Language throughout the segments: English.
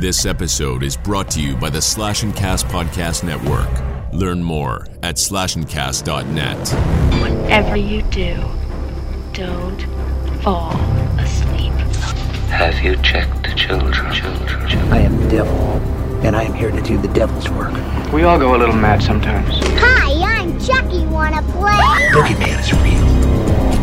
This episode is brought to you by the Slash and Cast Podcast Network. Learn more at slashandcast.net. Whatever you do, don't fall asleep. Have you checked the children? I am the devil, and I am here to do the devil's work. We all go a little mad sometimes. Hi, I'm Chucky. Wanna play? Boogeyman is real,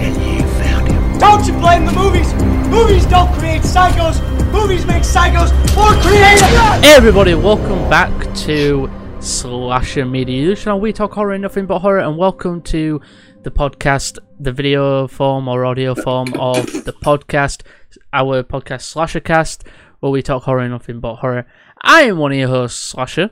and you found him. Don't you blame the movies! Movies don't create psychos! Movies make psychos more creative! Hey everybody, welcome back to Slasher Media. We talk horror and nothing but horror, and welcome to the podcast, the video form or audio form of the podcast, our podcast SlasherCast, where we talk horror and nothing but horror. I am one of your hosts, Slasher.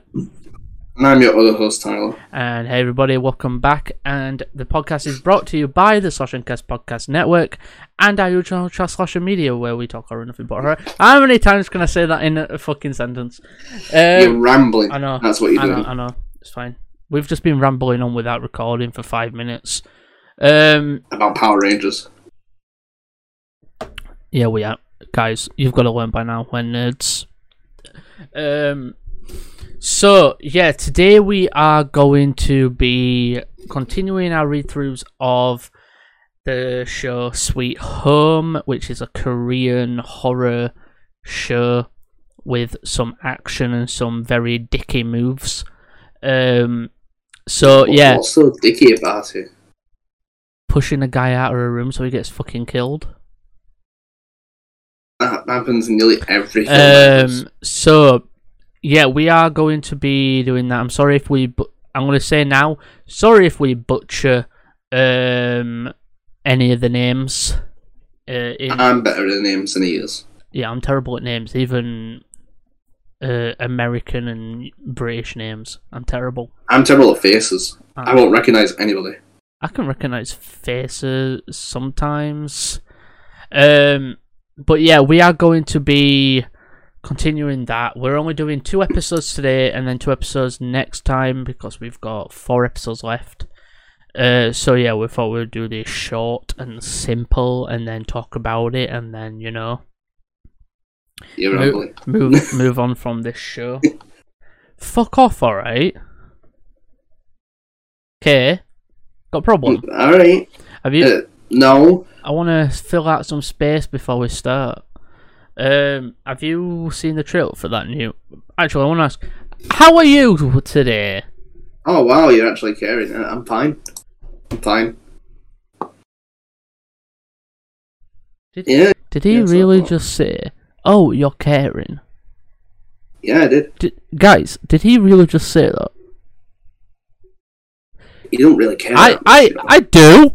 And I'm your other host, Tyler. And hey everybody, welcome back. And the podcast is brought to you by the Slash and Cast Podcast Network and our channel, Slasher Media, where we talk horror and nothing but horror. How many times can I say that in a fucking sentence? You're rambling. I know. That's what you're doing. I know. It's fine. We've just been rambling on without recording for 5 minutes. About Power Rangers. Yeah, we are. Guys, you've got to learn by now when nerds. So, yeah, today we are going to be continuing our read-throughs of the show Sweet Home, which is a Korean horror show with some action and some very dicky moves. So, yeah. What's so dicky about it? Pushing a guy out of a room so he gets fucking killed. That happens in nearly everything. So... yeah, we are going to be doing that. I'm sorry if we... I'm going to say now, sorry if we butcher any of the names. I'm better at names than he is. Yeah, I'm terrible at names. Even American and British names. I'm terrible. I'm terrible at faces. I won't recognise anybody. I can recognise faces sometimes. But yeah, we are going to be... continuing that. We're only doing 2 episodes today and then 2 episodes next time because we've got 4 episodes left. So yeah, we thought we'd do this short and simple and then talk about it and then, you know, move on from this show. Fuck off, alright? Okay. Got a problem? Alright. Have you? No. I want to fill out some space before we start. Have you seen the trailer for that new... Actually, I want to ask, how are you today? Oh, wow, you're actually caring. I'm fine. Did he really just say, oh, you're caring? Yeah, I did. Guys, did he really just say that? You don't really care. I do!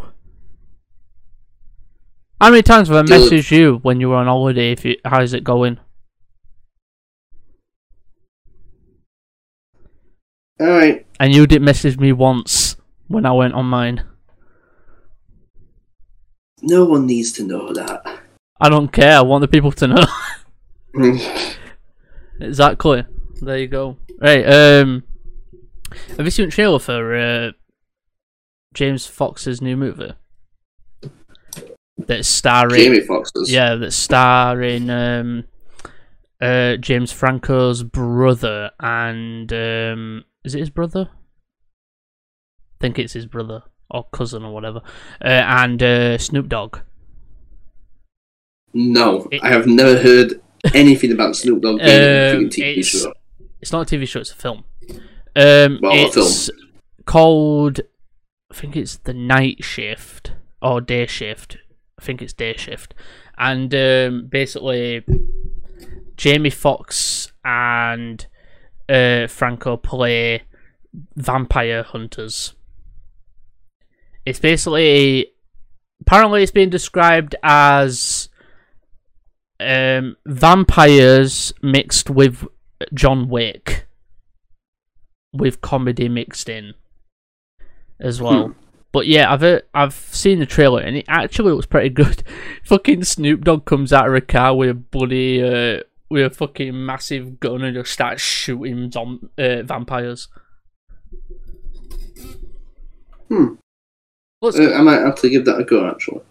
How many times have I messaged you when you were on holiday? How's it going? Alright. And you didn't message me once when I went on mine. No one needs to know that. I don't care. I want the people to know. Exactly. There you go. Right. Have you seen the trailer for James Foxx's new movie? That's starring Jamie Foxx. Yeah, that's starring James Franco's brother and is it his brother? I think it's his brother or cousin or whatever. And Snoop Dogg. No, I have never heard anything about Snoop Dogg being a TV show. It's not a TV show; it's a film. It's a film called, I think it's The Night Shift or Day Shift. I think it's Day Shift, and basically Jamie Foxx and Franco play vampire hunters. It's basically, apparently it's been described as vampires mixed with John Wick, with comedy mixed in as well. But yeah, I've seen the trailer and it actually looks pretty good. Fucking Snoop Dogg comes out of a car with a bloody with a fucking massive gun and just starts shooting vampires. I might have to give that a go. Actually,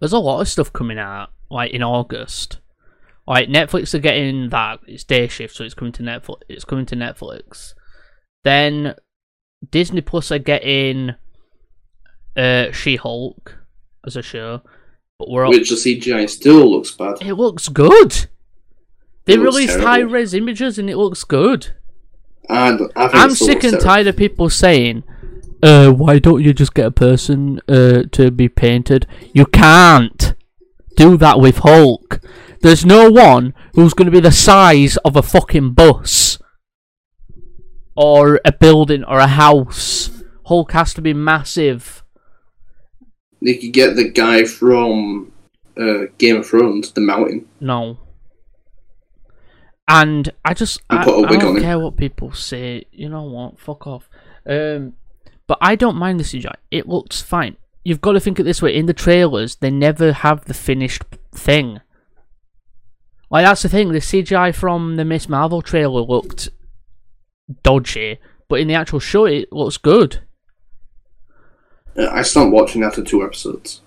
there's a lot of stuff coming out like in August. Alright, Netflix are getting that. It's Day Shift, so it's coming to Netflix. Then Disney Plus are getting She-Hulk as a show. But we're which the CGI still looks bad. It looks good. They released high-res images and it looks good. And I think I'm sick and tired of people saying, why don't you just get a person to be painted? You can't do that with Hulk. There's no one who's going to be the size of a fucking bus or a building or a house. Hulk has to be massive. They could get the guy from Game of Thrones, the Mountain. No. And I just, I don't care what people say. You know what? Fuck off. But I don't mind the CGI. It looks fine. You've got to think it this way. In the trailers, they never have the finished thing. Like, that's the thing. The CGI from the Miss Marvel trailer looked dodgy. But in the actual show, it looks good. I stopped watching after 2 episodes.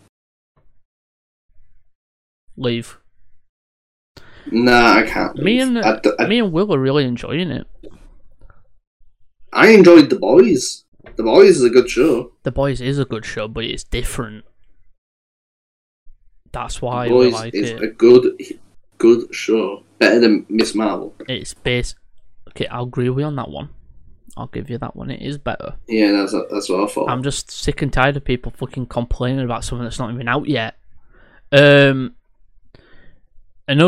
Leave. Nah, I can't. Me and Will are really enjoying it. I enjoyed The Boys. The Boys is a good show. The Boys is a good show, but it's different. That's why we like it. The Boys is a good show. Better than Miss Marvel. It's based... Okay, I'll agree with you on that one. I'll give you that one. It is better. Yeah, that's what I thought. I'm just sick and tired of people fucking complaining about something that's not even out yet. Another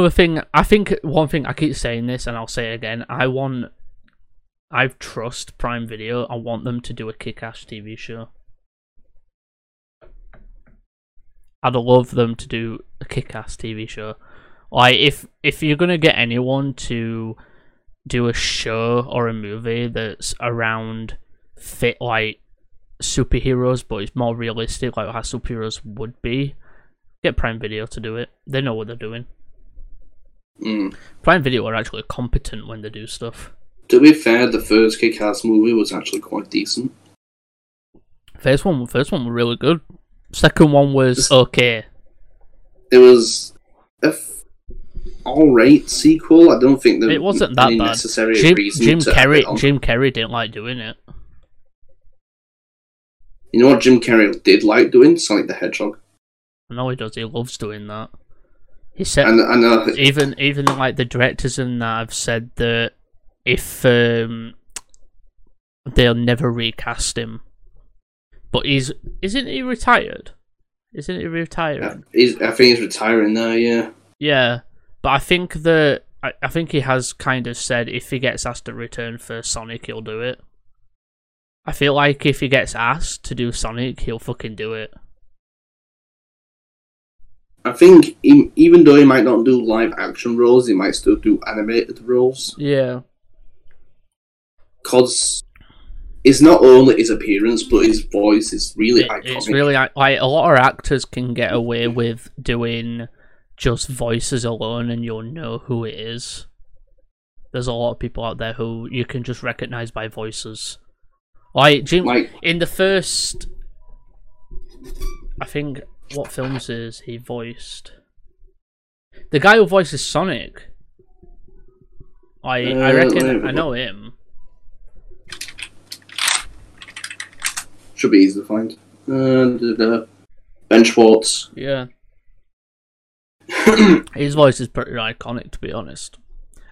thing, I think one thing, I keep saying this and I'll say it again, I trust Prime Video. I want them to do a Kick-Ass TV show. I'd love them to do a Kick-Ass TV show. Like, if you're going to get anyone to do a show or a movie that's around like superheroes, but it's more realistic, like how superheroes would be, get Prime Video to do it. They know what they're doing. Mm. Prime Video are actually competent when they do stuff. To be fair, the first Kick-Ass movie was actually quite decent. First one was really good. Second one was okay. It was alright sequel. I don't think it wasn't that bad. Jim Carrey didn't like doing it. You know what Jim Carrey did like doing? Sonic the Hedgehog. I know he does. He loves doing that. He said, I know. Even like the directors and that have said that if they'll never recast him. But isn't he retired? Isn't he retiring? I think he's retiring now. Yeah. Yeah. But I think I think he has kind of said if he gets asked to return for Sonic, he'll do it. I feel like if he gets asked to do Sonic, he'll fucking do it. I think even though he might not do live action roles, he might still do animated roles. Yeah. Because it's not only his appearance, but his voice is really iconic. It's really, like, a lot of actors can get away with doing just voices alone and you'll know who it is. There's a lot of people out there who you can just recognise by voices. Like Jim, in the first, I think, what films is he voiced? The guy who voices Sonic. I reckon I know him. Should be easy to find. Ben Schwartz. Yeah. His voice is pretty iconic, to be honest.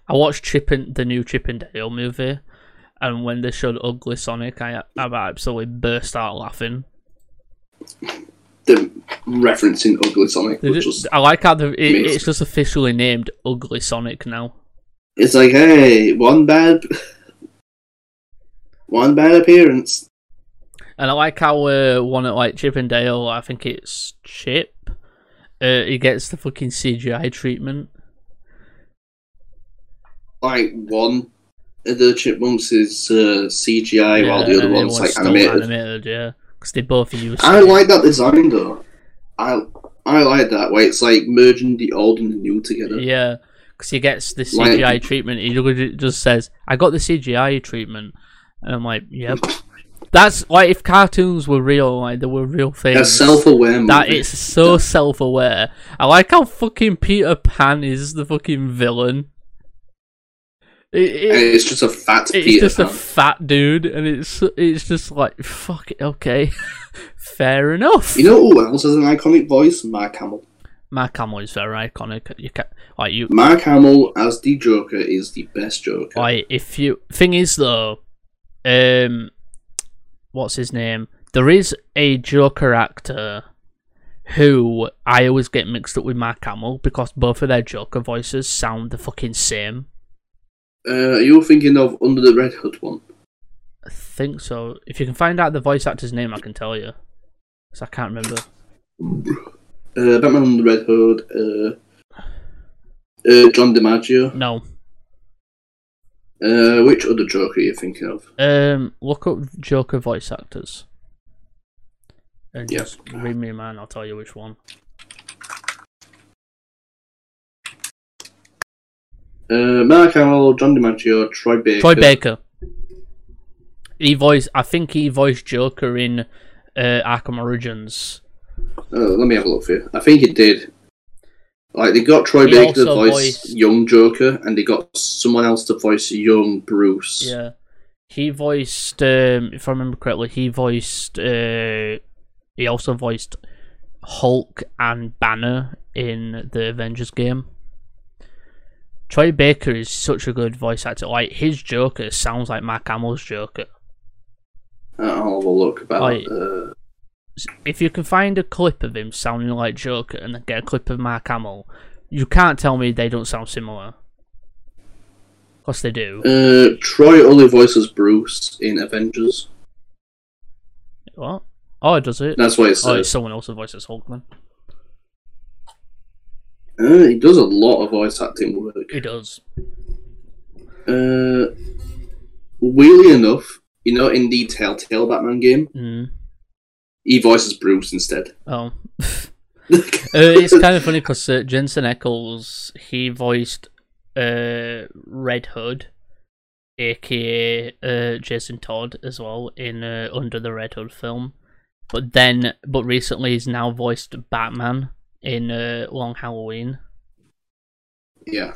I watched the new Chip and Dale movie, and when they showed Ugly Sonic, I absolutely burst out laughing. They're referencing Ugly Sonic. I like how it's just officially named Ugly Sonic now. It's like, hey, one bad appearance. And I like how one at like Chip and Dale, I think it's Chip. He gets the fucking CGI treatment. Like, one of the chipmunks is CGI, while the other one's like animated. Yeah, because they both use. I like that design though. I like that way. It's like merging the old and the new together. Yeah, because he gets the CGI treatment. He just says, "I got the CGI treatment," and I'm like, "Yep." That's like if cartoons were real, like they were real things. That's self-aware. That movie. It's so self-aware. I like how fucking Peter Pan is the fucking villain. It's just a fat. It's Peter just Pan. A fat dude, and it's just like fuck it. Okay, fair enough. You know who else has an iconic voice? Mark Hamill. Mark Hamill is very iconic. You can, like you. Mark Hamill as the Joker is the best Joker. Like if you thing is though, what's his name? There is a Joker actor who I always get mixed up with Mark Hamill because both of their Joker voices sound the fucking same. You're thinking of Under the Red Hood one? I think so. If you can find out the voice actor's name, I can tell you. Because I can't remember. Batman on the Red Hood, John DiMaggio. No. Which other Joker are you thinking of? Look up Joker voice actors. And just read me a man, I'll tell you which one. Mark Hamill, John DiMaggio, Troy Baker. Troy Baker. I think he voiced Joker in Arkham Origins. Let me have a look for you. I think he did. Like they got Troy Baker to voice young Joker, and they got someone else to voice young Bruce. Yeah, he voiced. If I remember correctly, he voiced. He also voiced Hulk and Banner in the Avengers game. Troy Baker is such a good voice actor. Like his Joker sounds like Mark Hamill's Joker. I'll have a look about. Like, if you can find a clip of him sounding like Joker and then get a clip of Mark Hamill, you can't tell me they don't sound similar. Of course they do. Troy only voices Bruce in Avengers. What? Oh, does it? That's why it's. Oh, it's someone else who voices Hulk then. He does a lot of voice acting work. He does. Weirdly enough, you know, in the Telltale Batman game. Mm. He voices Bruce instead. Oh. It's kind of funny because Jensen Ackles, he voiced Red Hood, a.k.a. Jason Todd as well, in Under the Red Hood film. But recently he's now voiced Batman in Long Halloween. Yeah.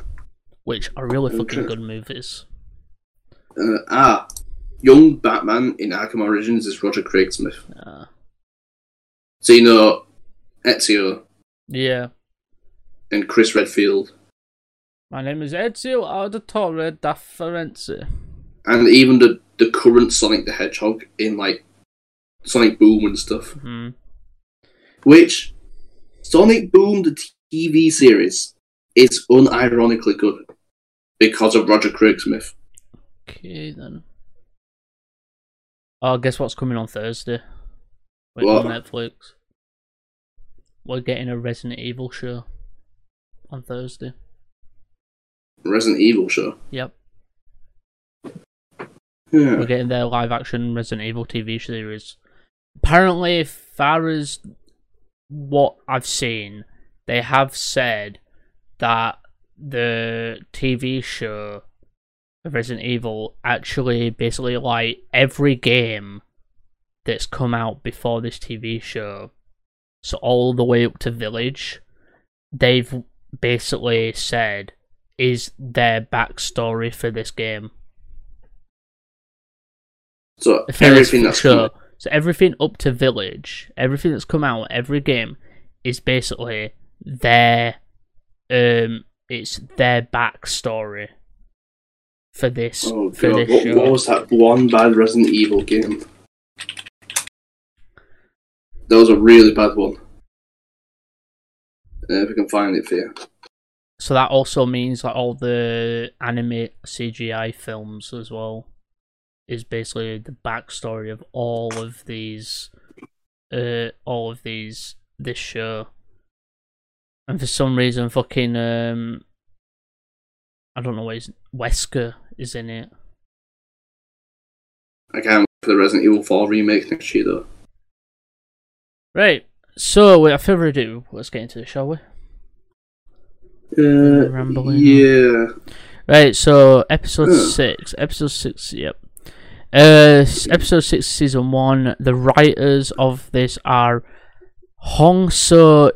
Which are really fucking good movies. Young Batman in Arkham Origins is Roger Craig Smith. So you know Ezio. Yeah. And Chris Redfield. My name is Ezio Auditore da Firenze. And even the current Sonic the Hedgehog in like Sonic Boom and stuff. Mm-hmm. Which Sonic Boom, the TV series, is unironically good because of Roger Craig Smith. Okay then. Oh, guess what's coming on Thursday? On Netflix. We're getting a Resident Evil show on Thursday. Resident Evil show? Yep. Yeah. We're getting their live action Resident Evil TV series. Apparently, as far as what I've seen, they have said that the TV show of Resident Evil actually basically like every game that's come out before this TV show, so all the way up to Village, they've basically said is their backstory for this game. So everything that's show, so everything up to Village, everything that's come out, every game is basically their it's their backstory for this. Oh god, for this show. What was that one bad Resident Evil game? That was a really bad one. If we can find it for you. So that also means that all the anime CGI films as well is basically the backstory of all of these this show. And for some reason, fucking I don't know what his Wesker is in it. I can't wait for the Resident Evil 4 remake next year though. Right, so without further ado, let's get into it, shall we? Rambling. Yeah. On. Right, so episode 6. Episode 6, yep. Episode 6, Season 1. The writers of this are Hong So-ri,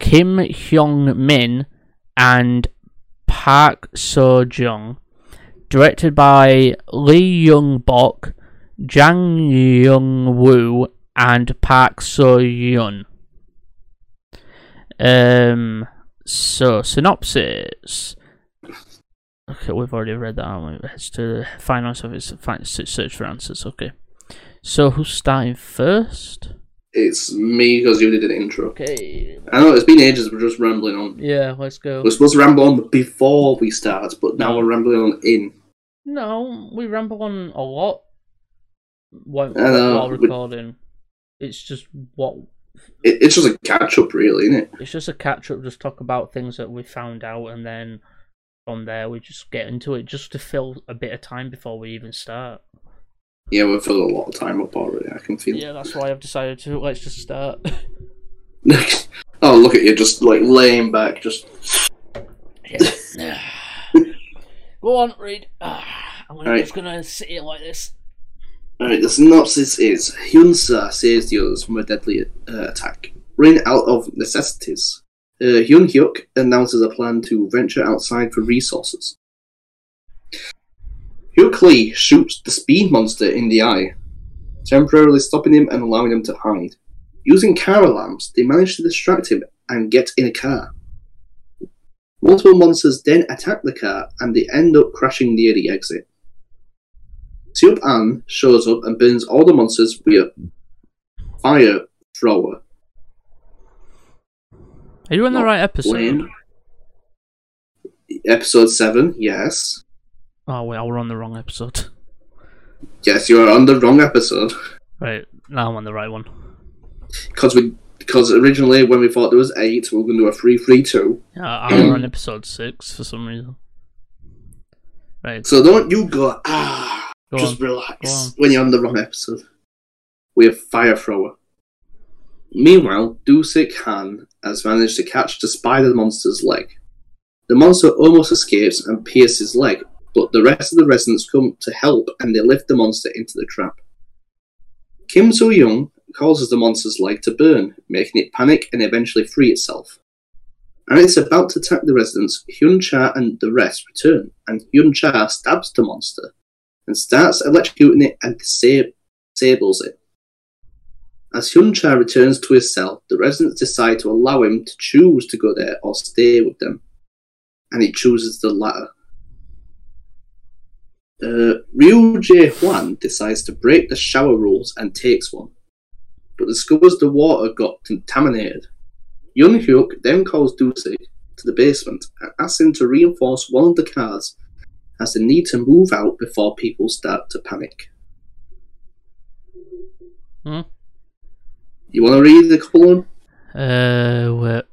Kim Hyung-min, and Park So-jung. Directed by Lee Young-bok, Jang Young-woo, and Park So-yun. So, synopsis. Okay, we've already read that, haven't we? It's to the finance office to search for answers. Okay. So, who's starting first? It's me, because you did an intro. Okay. I know, it's been ages, we're just rambling on. Yeah, let's go. We're supposed to ramble on before we start, but now we're rambling on in. No, we ramble on a lot while recording. It's just what... It's just a catch-up, really, isn't it? It's just a catch-up, just talk about things that we found out, and then... From there, we just get into it just to fill a bit of time before we even start. Yeah, we've filled a lot of time up already, I can feel. Yeah, that's why I've decided to, let's just start. Oh, look at you, just like laying back, just... Yeah. Go on, Reed. I'm just gonna sit here like this. Alright, the synopsis is, Hyun-cha saves the others from a deadly attack. Run out of necessities. Hyun-hyuk announces a plan to venture outside for resources. Hyuk Lee shoots the speed monster in the eye, temporarily stopping him and allowing him to hide. Using car alarms, they manage to distract him and get in a car. Multiple monsters then attack the car and they end up crashing near the exit. Seop-an shows up and burns all the monsters with a fire thrower. Are you in the right episode? Blame. Episode 7, yes. Oh, well, we're on the wrong episode. Yes, you are on the wrong episode. Right, now I'm on the right one. Because originally, when we thought there was 8, we were going to do a 3-3-2. I'm on episode 6 for some reason. Right. So don't you go, relax when you're on the wrong episode. We have Fire Thrower. Meanwhile, Dusik Han has managed to catch the spider monster's leg. The monster almost escapes and pierces his leg, but the rest of the residents come to help and they lift the monster into the trap. Kim Do-hun causes the monster's leg to burn, making it panic and eventually free itself. As it's about to attack the residents, Hyun-cha and the rest return, and Hyun-cha stabs the monster and starts electrocuting it and disables it. As Hyun-cha returns to his cell, the residents decide to allow him to choose to go there or stay with them, and he chooses the latter. Ryu Jae-hwan decides to break the shower rules and takes one, but discovers the water got contaminated. Hyun-hyuk then calls Dusik to the basement and asks him to reinforce one of the cars as they need to move out before people start to panic. You want to read the column? Where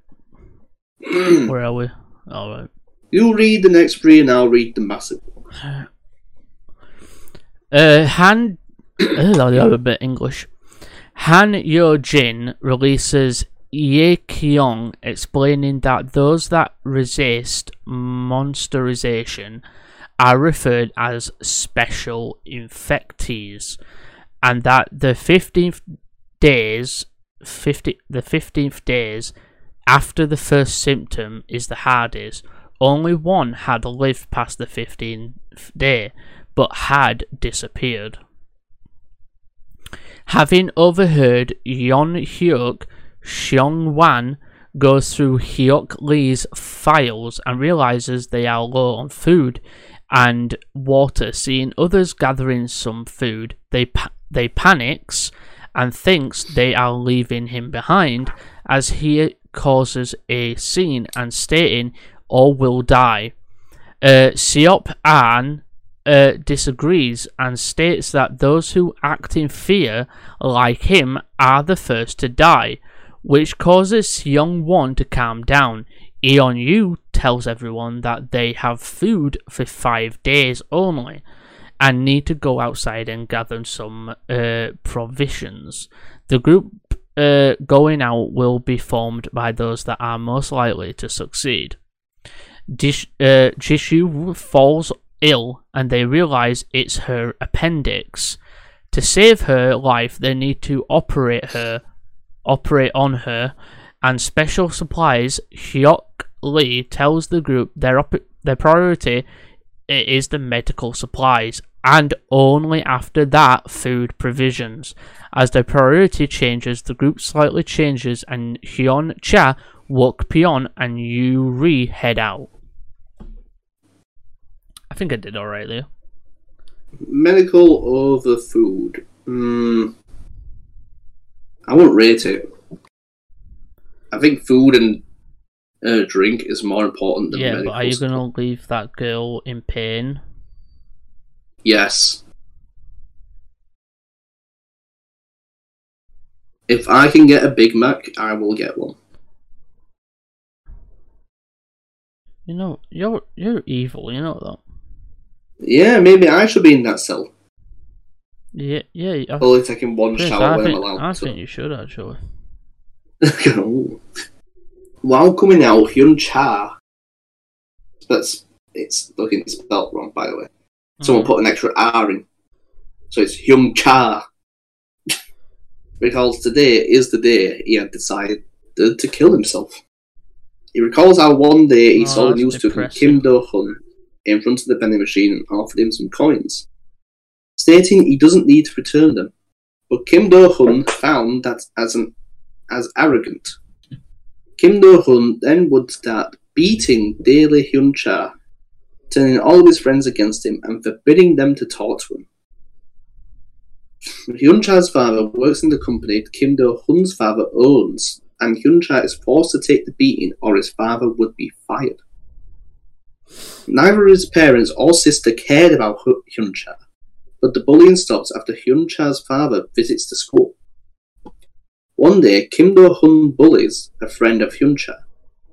are we? Alright. You read the next 3 and I'll read the massive one. Han Yo-jin releases Yi-kyung, explaining that those that resist monsterization are referred as special infectees, and that the 15th days after the first symptom is the hardest. Only one had lived past the 15th day, but had disappeared. Having overheard Hyun-hyuk, Seong-wan goes through Hyuk Lee's files and realizes they are low on food and water. Seeing others gathering some food, they panics and thinks they are leaving him behind, as he causes a scene and stating all will die. Seop-an disagrees and states that those who act in fear like him are the first to die, which causes Seong-won to calm down. Eon-yu tells everyone that they have food for 5 days only and need to go outside and gather some provisions. The group going out will be formed by those that are most likely to succeed. Jishu falls ill and they realize it's her appendix. To save her life, they need to operate on her, and special supplies Hyuk Lee tells the group their priority is the medical supplies, and only after that food provisions. As their priority changes, the group slightly changes and Hyun-cha, Wook Pyeon and Yuri head out. I think I did alright there. Medical or the food? I wouldn't rate it. I think food and drink is more important than medical. Yeah, but are you going to leave that girl in pain? Yes. If I can get a Big Mac, I will get one. You know, you're evil, you know that. Yeah, maybe I should be in that cell. Yeah. I've only taking one shower when I'm allowed to. I think you should, actually. While coming out, Hyun-cha. It's looking spelled wrong, by the way. Someone put an extra R in. So it's Hyun-cha. Recalls today is the day he had decided to kill himself. He recalls how one day he saw the news to Kim Do-hun in front of the vending machine and offered him some coins, stating he doesn't need to return them. But Kim Do-hun found that as arrogant. Kim Do-hun then would start beating daily Hyun-cha, turning all of his friends against him and forbidding them to talk to him. Hyun-cha's father works in the company Kim Do-hun's father owns, and Hyun-cha is forced to take the beating or his father would be fired. Neither of his parents or sister cared about Hyun-cha, but the bullying stops after Hyun-cha's father visits the school. One day, Kim Do-hun bullies a friend of Hyun-cha,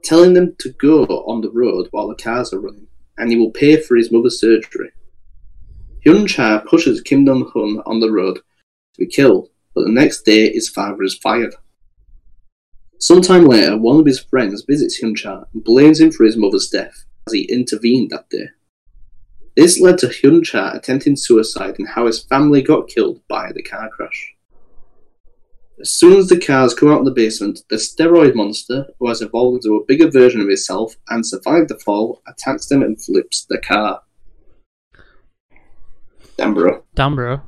telling them to go on the road while the cars are running, and he will pay for his mother's surgery. Hyun-cha pushes Kim Do-hun on the road to be killed, but the next day his father is fired. Sometime later, one of his friends visits Hyun-cha and blames him for his mother's death, as he intervened that day. This led to Hyun-cha attempting suicide and how his family got killed by the car crash. As soon as the cars come out of the basement, the steroid monster, who has evolved into a bigger version of himself and survived the fall, attacks them and flips the car. Damn bro.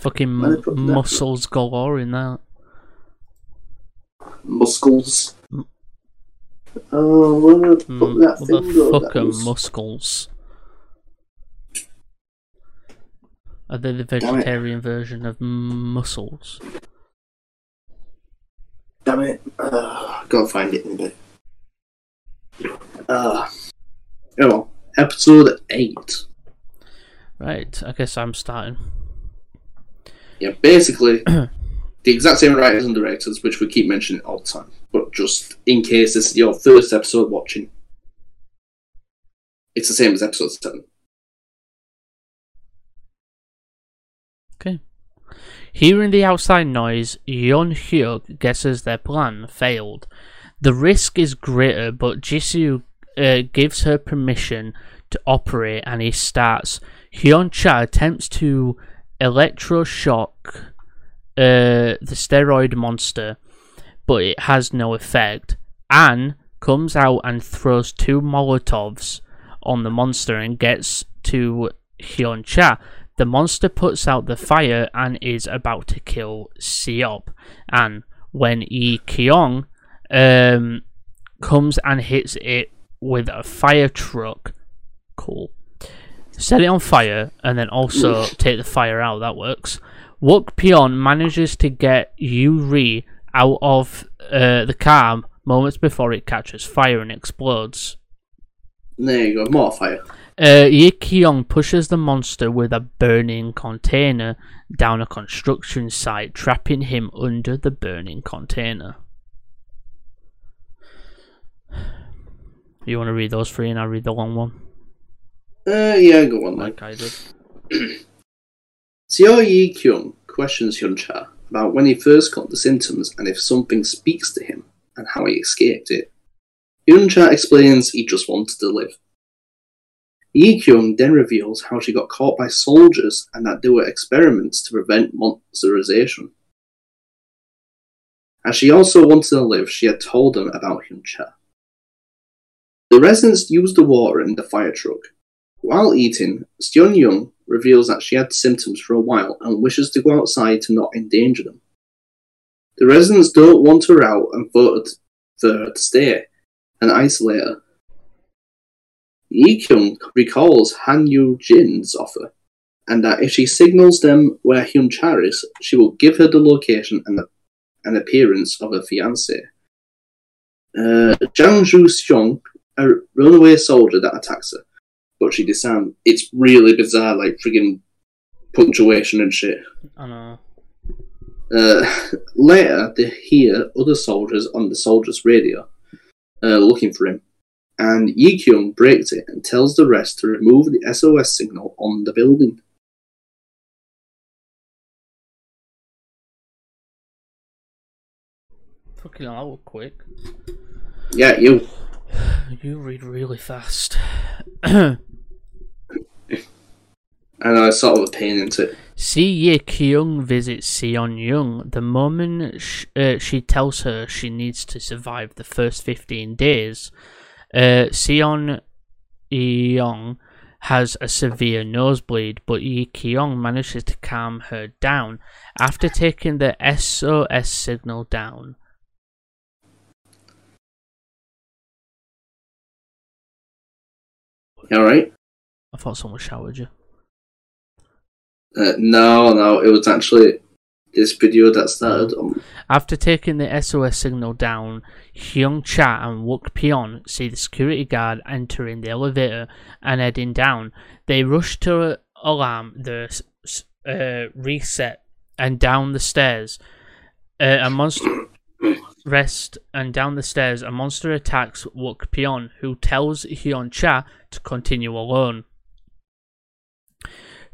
Fucking muscles galore in that. Muscles. Oh, where the fuck that thing go? What the fuck are muscles? Are they the vegetarian version of mussels? Damn it. Gotta find it in a bit. Episode 8. Right, I guess I'm starting. Yeah, basically, the exact same writers and directors, which we keep mentioning all the time. But just in case this is your first episode watching, it's the same as episode 7. Okay. Hearing the outside noise, Yeon-hyuk guesses their plan failed. The risk is greater, but Jisoo gives her permission to operate and he starts. Hyun-cha attempts to electroshock the steroid monster, but it has no effect. Anne comes out and throws 2 Molotovs on the monster and gets to Hyun-cha. The monster puts out the fire and is about to kill Seop. And when Yi-kyung comes and hits it with a fire truck, cool. Set it on fire and then also take the fire out. That works. Wook Pyeon manages to get Yuri out of the car moments before it catches fire and explodes. There you go, more fire. Yi-kyung pushes the monster with a burning container down a construction site, trapping him under the burning container. You want to read those 3 and I'll read the long one? Yeah, go on. Like I did. Seo Yi-kyung questions Hyun-cha about when he first got the symptoms and if something speaks to him and how he escaped it. Hyun-cha explains he just wanted to live. Yi-kyung then reveals how she got caught by soldiers and that there were experiments to prevent monsterization. As she also wanted to live, she had told them about Hyun-cha. The residents used the water in the fire truck. While eating, Seon-young reveals that she had symptoms for a while and wishes to go outside to not endanger them. The residents don't want her out and voted for her to stay and isolate her. Yi-kyung recalls Han Yu-jin's offer, and that if she signals them where Hyun-cha is, she will give her the location and an appearance of her fiancé. Jang Ju-seong, a runaway soldier that attacks her, but she disarmed. It's really bizarre, like friggin' punctuation and shit. I know. Later, they hear other soldiers on the soldiers' radio looking for him, and Yi-kyung breaks it and tells the rest to remove the SOS signal on the building. Fucking hell, that was quick. Yeah, you. You read really fast. I know, it's sort of a pain, isn't it? See, Yi-kyung visits Seon-young. The moment she tells her she needs to survive the first 15 days, Seon-young has a severe nosebleed, but Yi-kyung manages to calm her down after taking the SOS signal down. Alright? I thought someone showered you. No, it was actually this video that started on... After taking the SOS signal down, Hyun-cha and Wook Pyeon see the security guard entering the elevator and heading down. They rush to alarm the reset and down the stairs. A monster attacks Wook Pyeon, who tells Hyun-cha to continue alone,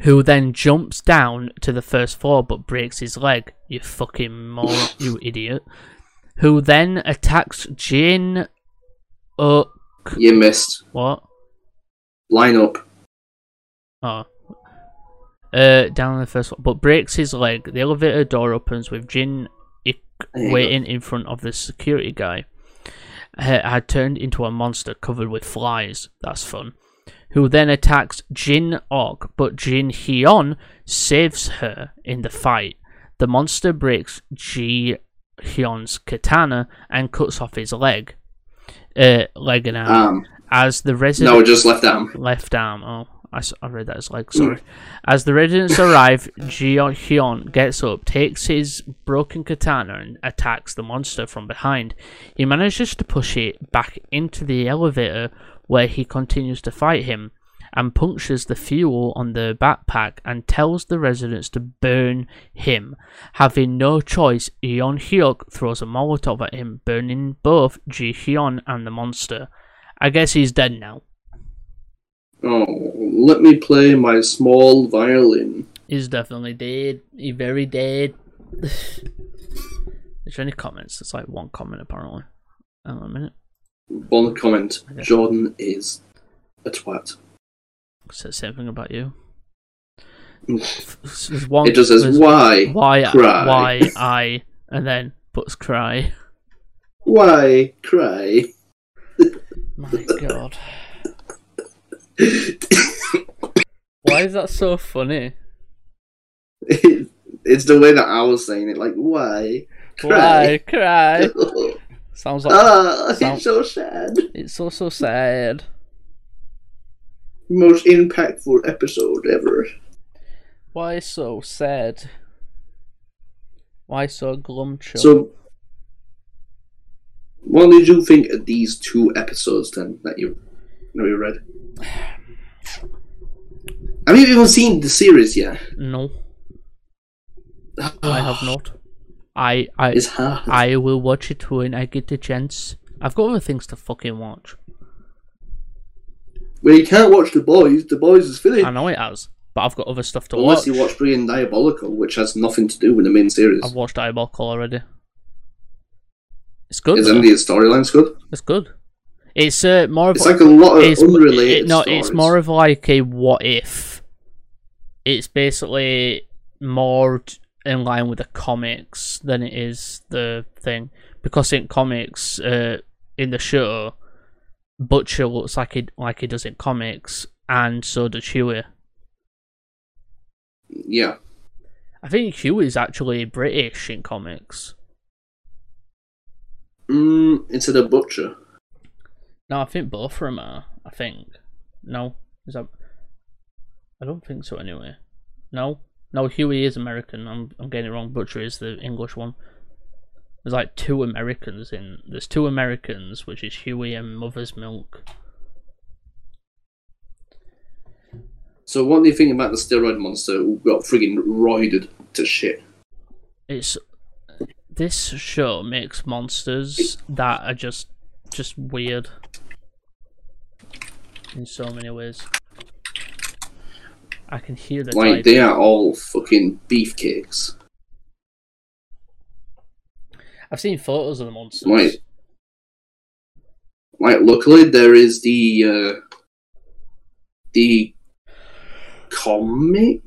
who then jumps down to the first floor but breaks his leg. You fucking moron, you idiot. Who then attacks Jin Uk. You missed. What? Line up. Oh. Down on the first floor, but breaks his leg. The elevator door opens with Jin Ik waiting in front of the security guy. Had turned into a monster covered with flies. That's fun. Who then attacks Jin Ok, but Jin Hyun saves her in the fight. The monster breaks Ji Hyun's katana and cuts off his leg. Leg and arm. As the resident... No, just left arm. Left arm, oh. I read that as leg, sorry. As the residents arrive, Ji Hyun gets up, takes his broken katana and attacks the monster from behind. He manages to push it back into the elevator, where he continues to fight him and punctures the fuel on the backpack and tells the residents to burn him. Having no choice, Yeon-hyuk throws a Molotov at him, burning both Ji-hyun and the monster. I guess he's dead now. Oh, let me play my small violin. He's definitely dead. He's very dead. Is there any comments? It's like one comment apparently. Hang on a minute. One comment, okay. Jordan is a twat. Says the same thing about you. It just says, why I, and then puts cry. Why cry? My god. Why is that so funny? It's the way that I was saying it, like, why cry? Why cry? Sounds like it's so sad. It's so sad. Most impactful episode ever. Why so sad? Why so glumchum? So, what did you think of these two episodes then that you read? Have you even seen the series yet? No, I have not. I will watch it when I get the chance. I've got other things to fucking watch. Well, you can't watch The Boys. The Boys is finished. I know it has, but I've got other stuff to watch. Unless you watch Brian Diabolical, which has nothing to do with the main series. I've watched Diabolical already. It's good. Is any of the storyline's good? It's good. It's more of like a lot of unrelated stories. It's more of like a what if. It's basically more in line with the comics than it is the thing, because in comics, in the show, Butcher looks like he does in comics, and so does Huey. Yeah, I think Huey's actually British in comics. Instead of Butcher. No, I think both of them are. I think. No, is that? I don't think so. Anyway, no. Huey is American. I'm getting it wrong. Butcher is the English one. There's like two Americans in. There's two Americans, which is Huey and Mother's Milk. So what do you think about the steroid monster who got friggin' roided to shit? It's this show makes monsters that are just weird in so many ways. I can hear the like typing. They are all fucking beefcakes. I've seen photos of the monsters. Like luckily there is the comic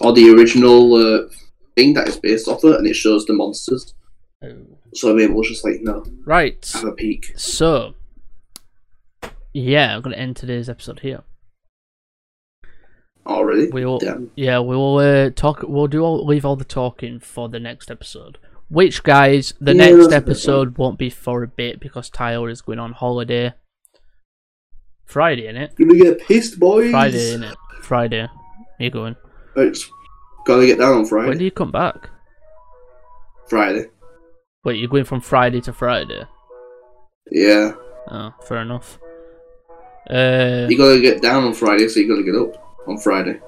or the original thing that is based off it, and it shows the monsters. Oh. So maybe we'll just like no, right? Have a peek. So yeah, I'm gonna end today's episode here. Already? We will. Damn. Yeah, we will talk. We'll do all leave all the talking for the next episode. Which, guys, the next episode won't be for a bit because Tyler is going on holiday. Friday, innit? Gonna get pissed, boys! Friday, innit? Friday. You're going. It's gotta get down on Friday. When do you come back? Friday. Wait, you're going from Friday to Friday? Yeah. Oh, fair enough. You gotta get down on Friday, so you gotta get up on Friday.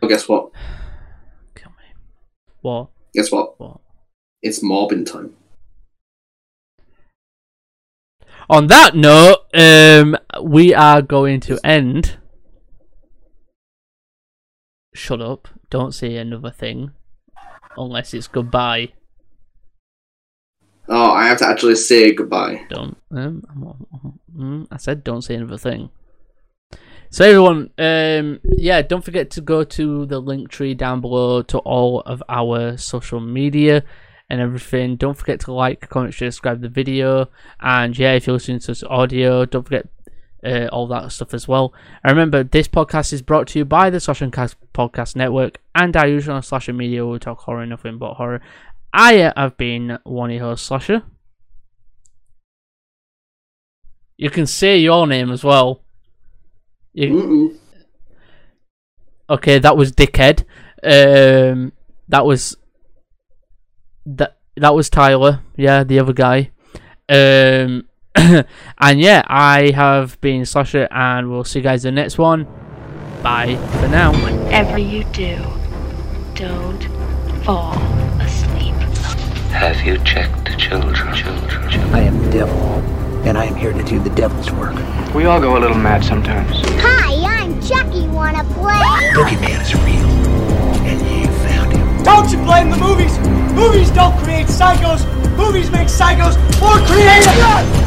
Well, guess what? Kill me. What? Guess what? What? It's mobbing time. On that note, we are going to end. Shut up. Don't say another thing. Unless it's goodbye. Oh, I have to actually say goodbye. Don't. I said don't say another thing. So everyone, yeah, don't forget to go to the link tree down below to all of our social media and everything. Don't forget to like, comment, share, subscribe the video. And yeah, if you're listening to this audio, don't forget all that stuff as well. And remember, this podcast is brought to you by the Slash and Cast Podcast Network and our usual on Slasher Media, where we talk horror, nothing but horror. I have been one of your hosts, Slasher. You can say your name as well. Okay, that was dickhead. That was Tyler. Yeah, the other guy. And yeah, I have been Slasher, and we'll see you guys in the next one. Bye for now. Whatever you do, don't fall asleep. Have you checked the children? I am the devil. And I am here to do the devil's work. We all go a little mad sometimes. Hi, I'm Chucky. Wanna play? Boogeyman is real, and you found him. Don't you blame the movies? Movies don't create psychos. Movies make psychos more creative.